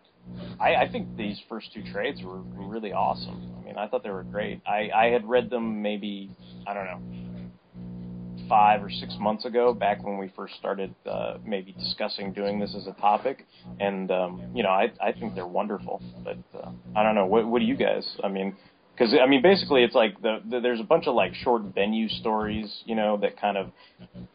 I, I think these first two trades were really awesome. I mean, I thought they were great. I, I had read them maybe, I don't know, five or six months ago, back when we first started uh, maybe discussing doing this as a topic. And, um, you know, I, I think they're wonderful. But uh, I don't know. What, what do you guys, I mean... Because, I mean, basically it's like the, the there's a bunch of, like, short venue stories, you know, that kind of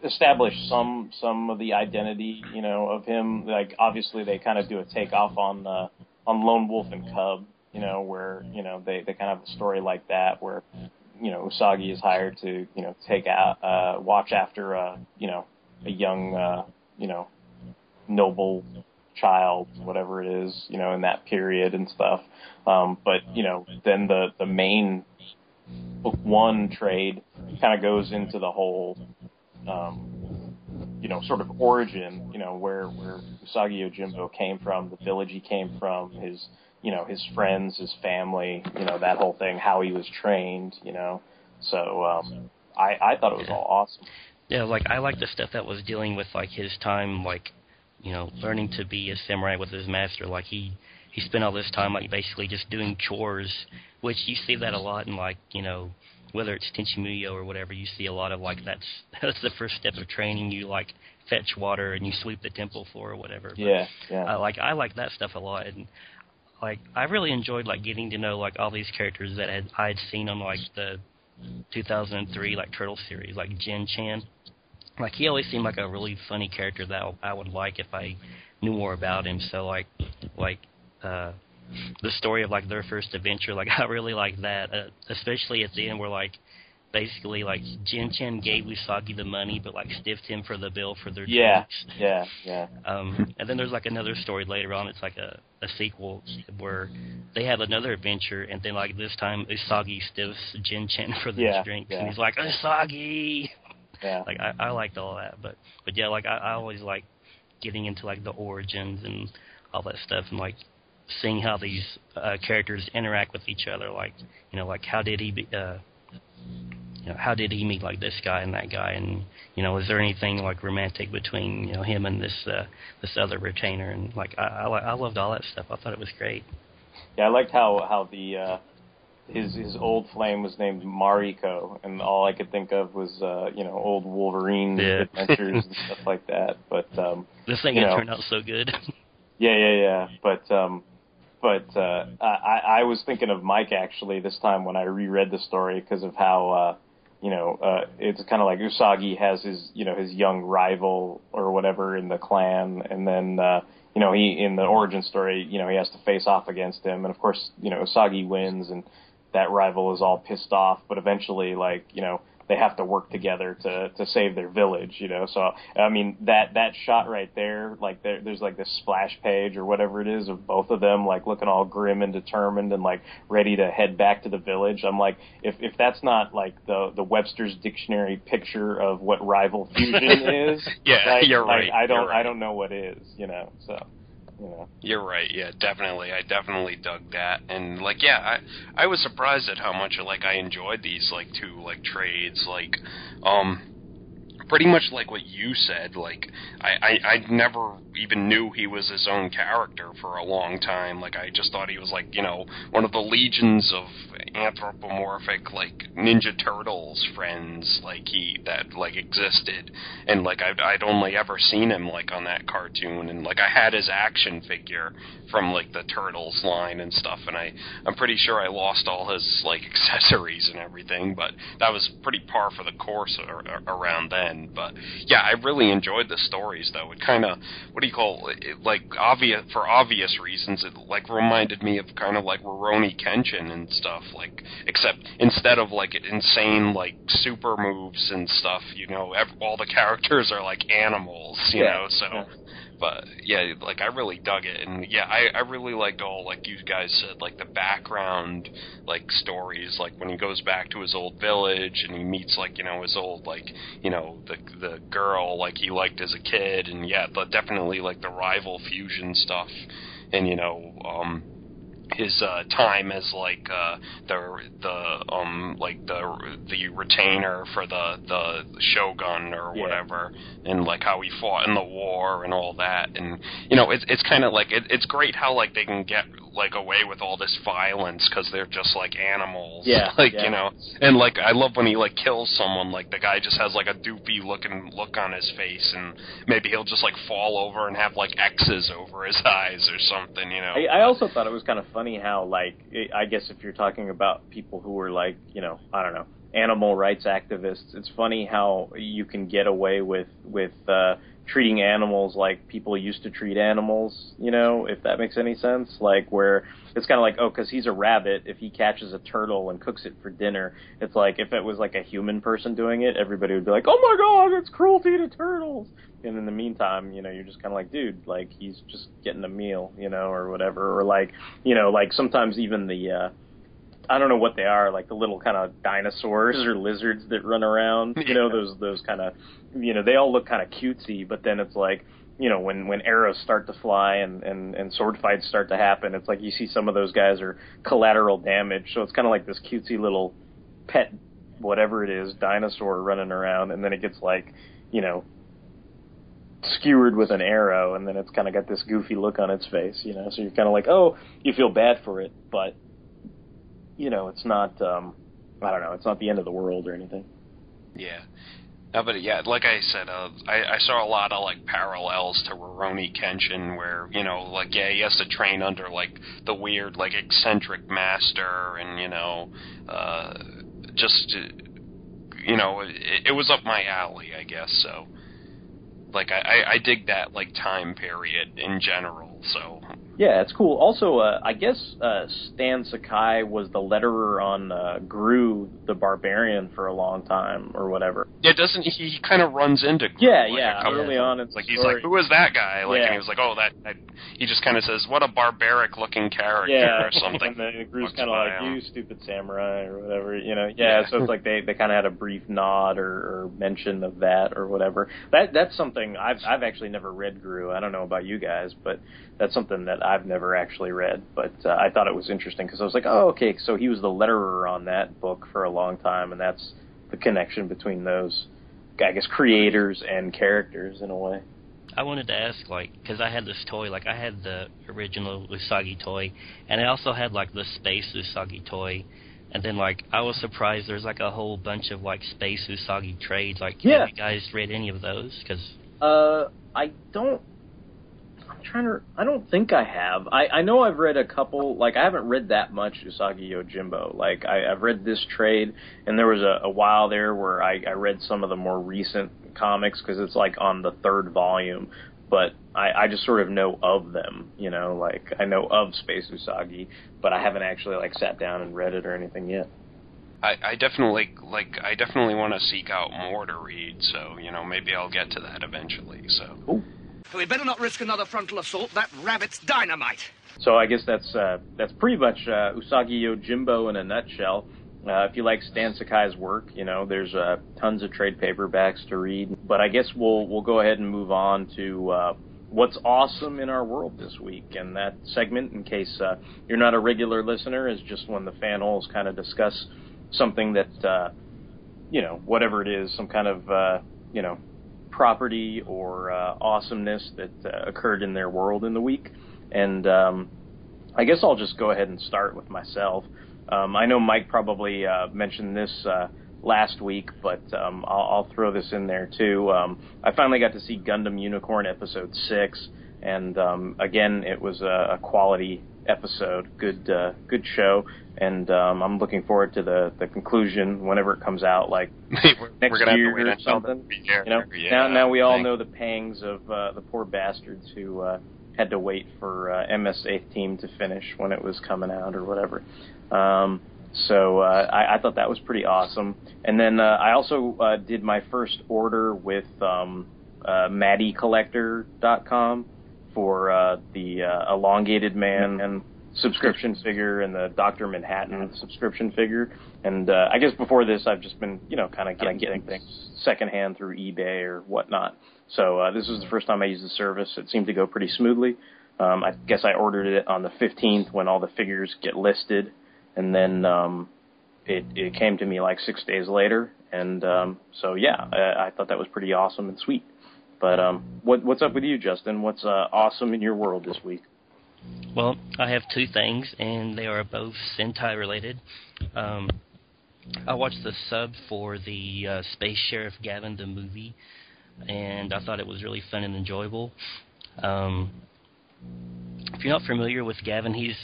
establish some some of the identity, you know, of him. Like, obviously they kind of do a takeoff on uh, on Lone Wolf and Cub, you know, where, you know, they, they kind of have a story like that where you know, Usagi is hired to, you know, take out, uh, watch after, uh, you know, a young, uh, you know, noble child, whatever it is, you know, in that period and stuff. Um, but, you know, then the, the main book one trade kind of goes into the whole, um, you know, sort of origin, you know, where, where Usagi Yojimbo came from, the village he came from, his, you know, his friends, his family, you know, that whole thing, how he was trained, you know. So um, I, I thought it was all awesome. Yeah, like, I like the stuff that was dealing with, like, his time, like, you know, learning to be a samurai with his master. Like, he, he spent all this time, like, basically just doing chores, which you see that a lot in, like, you know, whether it's Tenchi Muyo or whatever, you see a lot of, like, that's that's the first step of training. You, like, fetch water and you sweep the temple floor or whatever. But, yeah, yeah. Uh, like, I like that stuff a lot, and like, I really enjoyed, like, getting to know, like, all these characters that had, I had seen on, like, the two thousand three, like, Turtle series, like Jin Chan. Like, he always seemed like a really funny character that I would like if I knew more about him. So, like, like uh, the story of, like, their first adventure, like, I really like that, uh, especially at the end where, like, basically, like, Jin Chan gave Usagi the money, but, like, stiffed him for the bill for their yeah, drinks. Yeah, yeah, yeah. Um, and then there's, like, another story later on. It's, like, a, a sequel where they have another adventure, and then, like, this time Usagi stiffs Jin Chan for the yeah, drinks. Yeah. And he's like, Usagi! Yeah. Like, I, I liked all that. But, but yeah, like, I, I always like getting into, like, the origins and all that stuff and, like, seeing how these uh, characters interact with each other. Like, you know, like, how did he be... Uh, You know, how did he meet, like, this guy and that guy? And, you know, is there anything, like, romantic between, you know, him and this uh, this other retainer? And, like, I, I I loved all that stuff. I thought it was great. Yeah, I liked how, how the uh, his his old flame was named Mariko, and all I could think of was, uh, you know, old Wolverine yeah. adventures and stuff like that. But um, this thing had turned out so good. yeah, yeah, yeah. But... Um, But uh, I, I was thinking of Mike, actually, this time when I reread the story because of how, uh, you know, uh, it's kind of like Usagi has his, you know, his young rival or whatever in the clan. And then, uh, you know, he in the origin story, you know, he has to face off against him. And, of course, you know, Usagi wins and that rival is all pissed off. But eventually, like, you know, they have to work together to, to save their village, you know. So, I mean, that, that shot right there, like, there, there's, like, this splash page or whatever it is of both of them, like, looking all grim and determined and, like, ready to head back to the village. I'm like, if if that's not, like, the, the Webster's Dictionary picture of what rival fusion is, yeah, like, you're like, right. I don't, you're right. I don't know what is, you know, so... Yeah. You're right, yeah, definitely. I definitely dug that. And, like, yeah, I I was surprised at how much, like, I enjoyed these, like, two, like, trades. Like, um, pretty much like what you said. Like, I, I, I never even knew he was his own character for a long time. Like, I just thought he was, like, you know, one of the legions of anthropomorphic, like, Ninja Turtles friends, like, he, that, like, existed, and, like, I'd, I'd only ever seen him, like, on that cartoon, and, like, I had his action figure from, like, the Turtles line and stuff, and I, I'm pretty sure I lost all his, like, accessories and everything, but that was pretty par for the course or, or, around then, but, yeah, I really enjoyed the stories, though. It kind of, what do you call it, it like, obvious, for obvious reasons, it, like, reminded me of kind of, like, Rurouni Kenshin and stuff, like, Like, except instead of, like, insane, like, super moves and stuff, you know, ev- all the characters are, like, animals, you yeah. know, so, yeah. but, yeah, like, I really dug it, and, yeah, I, I really liked all, like, you guys said, like, the background, like, stories, like, when he goes back to his old village, and he meets, like, you know, his old, like, you know, the the girl, like, he liked as a kid, and, yeah, the, definitely, like, the rival fusion stuff, and, you know, um... his uh, time as like uh, the the um like the the retainer for the, the shogun or whatever, yeah. and like how he fought in the war and all that, and you know it's it's kind of like it, it's great how like they can get like away with all this violence because they're just like animals, yeah, like yeah. you know, and like I love when he like kills someone, like the guy just has like a doofy looking look on his face, and maybe he'll just like fall over and have like X's over his eyes or something, you know. I, I also thought it was kind of fun. Funny how, like, I guess if you're talking about people who are, like, you know, I don't know, animal rights activists, it's funny how you can get away with, with uh, treating animals like people used to treat animals, you know, if that makes any sense. Like, where it's kind of like, oh, because he's a rabbit, if he catches a turtle and cooks it for dinner, it's like, if it was like a human person doing it, everybody would be like, oh my god, it's cruelty to turtles. And in the meantime, you know, you're just kind of like, dude, like, he's just getting a meal, you know, or whatever. Or like, you know, like sometimes even the, uh, I don't know what they are, like the little kind of dinosaurs or lizards that run around, you know, those those kind of, you know, they all look kind of cutesy, but then it's like, you know, when, when arrows start to fly and, and, and sword fights start to happen, it's like you see some of those guys are collateral damage, so it's kind of like this cutesy little pet, whatever it is, dinosaur running around, and then it gets like, you know, skewered with an arrow, and then it's kind of got this goofy look on its face, you know, so you're kind of like, oh, you feel bad for it, but... you know, it's not, um, I don't know, it's not the end of the world or anything. Yeah. No, but, yeah, like I said, uh, I, I saw a lot of, like, parallels to Rurouni Kenshin where, you know, like, yeah, he has to train under, like, the weird, like, eccentric master and, you know, uh, just, you know, it, it was up my alley, I guess, so. Like, I, I dig that, like, time period in general, so... Yeah, it's cool. Also, uh, I guess uh, Stan Sakai was the letterer on uh, Groo the Barbarian for a long time or whatever. Yeah, doesn't he, he kind of runs into Groo? Yeah, like yeah, early on it's like he's story. Like, who is that guy? Like, yeah. And he was like, oh, that, that. He just kind of says, what a barbaric-looking character yeah. or something. And then Groo's kind of like, you stupid samurai or whatever, you know? Yeah, yeah. So it's like they, they kind of had a brief nod or, or mention of that or whatever. That that's something I've I've actually never read Groo. I don't know about you guys, but that's something that I... I've never actually read, but uh, I thought it was interesting because I was like, oh, okay, so he was the letterer on that book for a long time, and that's the connection between those, I guess, creators and characters in a way. I wanted to ask, like, because I had this toy, like, I had the original Usagi toy, and I also had, like, the Space Usagi toy, and then, like, I was surprised there's, like, a whole bunch of, like, Space Usagi trades. Like, yeah. Have you guys read any of those? Cause... Uh, I don't I'm trying to. I don't think I have. I, I know I've read a couple. Like, I haven't read that much Usagi Yojimbo. Like, I, I've read this trade, and there was a, a while there where I, I read some of the more recent comics because it's like on the third volume. But I, I just sort of know of them, you know. Like, I know of Space Usagi, but I haven't actually like sat down and read it or anything yet. I, I definitely like. I definitely want to seek out more to read. So, you know, maybe I'll get to that eventually. So. Cool. We better not risk another frontal assault. That rabbit's dynamite. So I guess that's uh, that's pretty much uh, Usagi Yojimbo in a nutshell. Uh, if you like Stan Sakai's work, you know, there's uh, tons of trade paperbacks to read. But I guess we'll we'll go ahead and move on to uh, what's awesome in our world this week. And that segment, in case uh, you're not a regular listener, is just when the fanholes kind of discuss something that, uh, you know, whatever it is, some kind of, uh, you know, property or uh, awesomeness that uh, occurred in their world in the week. And um, I guess I'll just go ahead and start with myself. Um, I know Mike probably uh, mentioned this uh, last week, but um, I'll, I'll throw this in there too. Um, I finally got to see Gundam Unicorn Episode six, and um, again, it was a, a quality episode, good uh, good show, and um, I'm looking forward to the, the conclusion whenever it comes out, like we're, next we're year or something. You know? yeah, now now we all thanks. know the pangs of uh, the poor bastards who uh, had to wait for uh, M S eighth Team to finish when it was coming out or whatever. Um, so uh, I, I thought that was pretty awesome. And then uh, I also uh, did my first order with um, uh, Maddie Collector dot com. for uh, the uh, Elongated Man and subscription figure and the Doctor Manhattan subscription figure. And uh, I guess before this, I've just been, you know, kind of getting, getting things secondhand through eBay or whatnot. So uh, this was the first time I used the service. It seemed to go pretty smoothly. Um, I guess I ordered it on the fifteenth when all the figures get listed. And then um, it, it came to me like six days later. And um, so, yeah, I, I thought that was pretty awesome and sweet. But um, what, what's up with you, Justin? What's uh, awesome in your world this week? Well, I have two things, and they are both Sentai-related. Um, I watched the sub for the uh, Space Sheriff Gavan, the movie, and I thought it was really fun and enjoyable. Um, if you're not familiar with Gavan, he's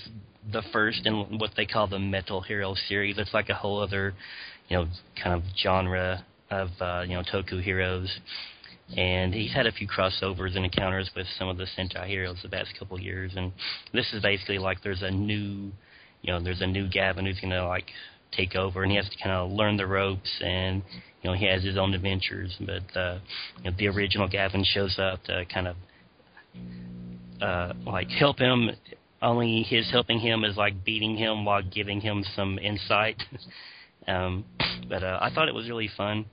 the first in what they call the Metal Hero series. It's like a whole other, you know, kind of genre of, uh, you know, toku heroes. And he's had a few crossovers and encounters with some of the Sentai heroes the past couple of years. And this is basically like there's a new, you know, there's a new Gavan who's going to, like, take over. And he has to kind of learn the ropes, and, you know, he has his own adventures. But uh, you know, the original Gavan shows up to kind of, uh, like, help him. Only his helping him is, like, beating him while giving him some insight. um, but uh, I thought it was really fun.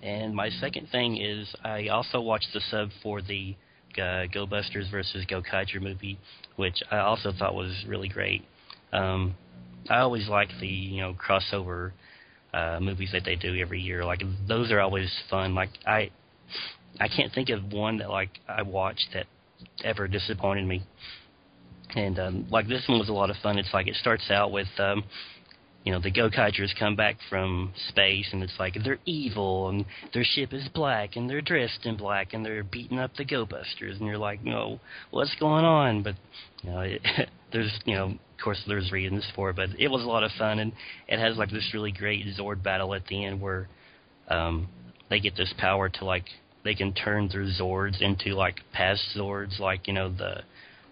And my second thing is I also watched the sub for the uh, Go Busters versus Gokaiger movie, which I also thought was really great. Um, I always like the, you know, crossover uh, movies that they do every year. Like, those are always fun. Like, I I can't think of one that, like, I watched that ever disappointed me. And, um, like, this one was a lot of fun. It's like it starts out with... Um, You know, the Gokaiger's come back from space, and it's like they're evil, and their ship is black, and they're dressed in black, and they're beating up the Go Busters, and you're like, no, what's going on? But, you know, it, there's, you know, of course there's reasons for it, but it was a lot of fun, and it has, like, this really great Zord battle at the end where um, they get this power to, like, they can turn their Zords into, like, past Zords, like, you know, the...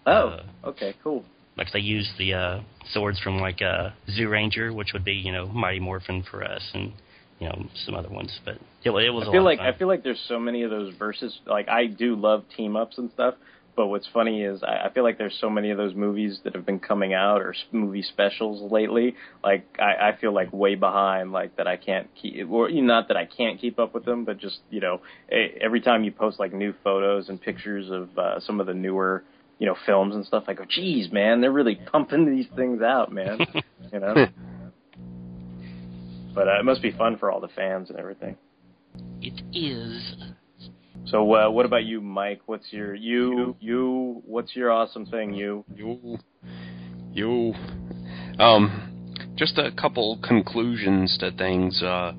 Oh, uh, okay, cool. Like, they use the uh, swords from, like, uh, Zoo Ranger, which would be, you know, Mighty Morphin for us, and, you know, some other ones. But it, it was I feel a lot like, of fun. I feel like there's so many of those verses. Like, I do love team-ups and stuff, but what's funny is I, I feel like there's so many of those movies that have been coming out or movie specials lately. Like, I, I feel, like, way behind, like, that I can't keep – or not that I can't keep up with them, but just, you know, every time you post, like, new photos and pictures of uh, some of the newer – you know, films and stuff, I go, geez, man, they're really pumping these things out, man, you know? But uh, it must be fun for all the fans and everything. It is. So uh, what about you, Mike? What's your, you, you, what's your awesome thing, you? You, you. Um, just a couple conclusions to things. Uh,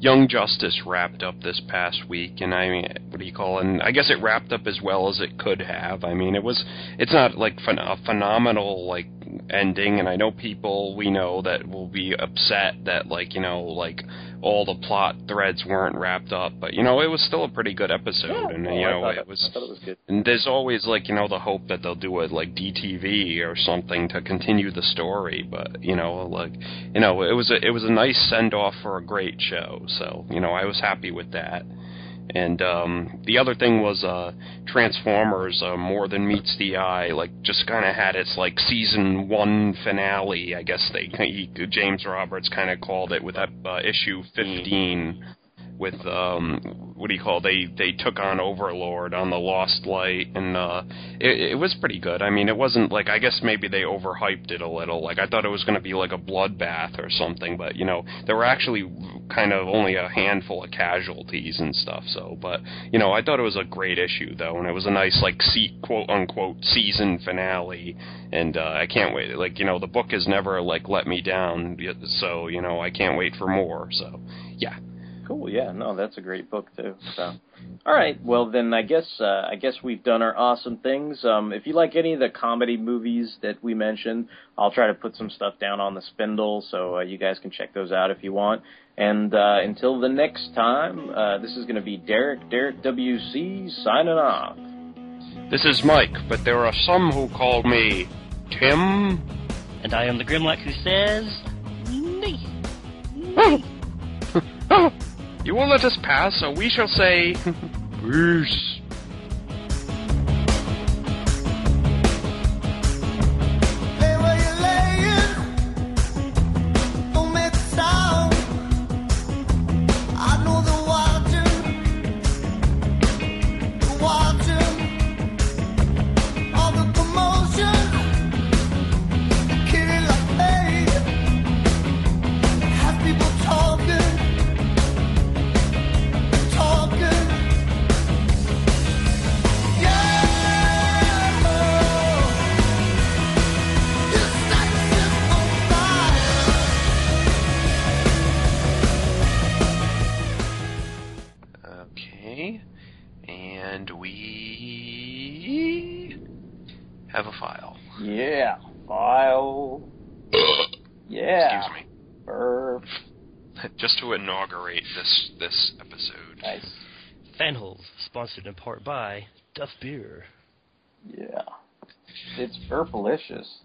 Young Justice wrapped up this past week, and I mean, what do you call it? And I guess it wrapped up as well as it could have. I mean, it was, it's not like ph- a phenomenal, like, ending, and I know people we know that will be upset that, like, you know, like, all the plot threads weren't wrapped up, but, you know, it was still a pretty good episode, yeah, and, you know, it, it was, I thought it was good. And there's always, like, you know, the hope that they'll do it, like, D T V or something to continue the story, but, you know, like, you know, it was a, it was a nice send-off for a great show, so, you know, I was happy with that. And um, the other thing was uh, Transformers, uh, More Than Meets the Eye, like, just kind of had its, like, season one finale, I guess they, he, James Roberts kind of called it, with that uh, issue fifteen, with, um, what do you call it? they they took on Overlord on the Lost Light, and uh, it, it was pretty good. I mean, it wasn't, like, I guess maybe they overhyped it a little. Like, I thought it was going to be, like, a bloodbath or something, but, you know, there were actually kind of only a handful of casualties and stuff, so, but, you know, I thought it was a great issue, though, and it was a nice, like, see, quote-unquote season finale, and uh, I can't wait. Like, you know, the book has never, like, let me down, so, you know, I can't wait for more, so, yeah. Cool, yeah, no, that's a great book, too. So, all right, well, then I guess uh, I guess we've done our awesome things. Um, if you like any of the comedy movies that we mentioned, I'll try to put some stuff down on the spindle, so uh, you guys can check those out if you want. And uh, until the next time, uh, this is going to be Derek, Derek W C, signing off. This is Mike, but there are some who call me Tim. And I am the Grimlock who says, me. Me. Oh. You will let us pass, so we shall say, peace. Just to inaugurate this this episode. Nice. Fanholes, sponsored in part by Duff Beer. Yeah. It's herbalicious.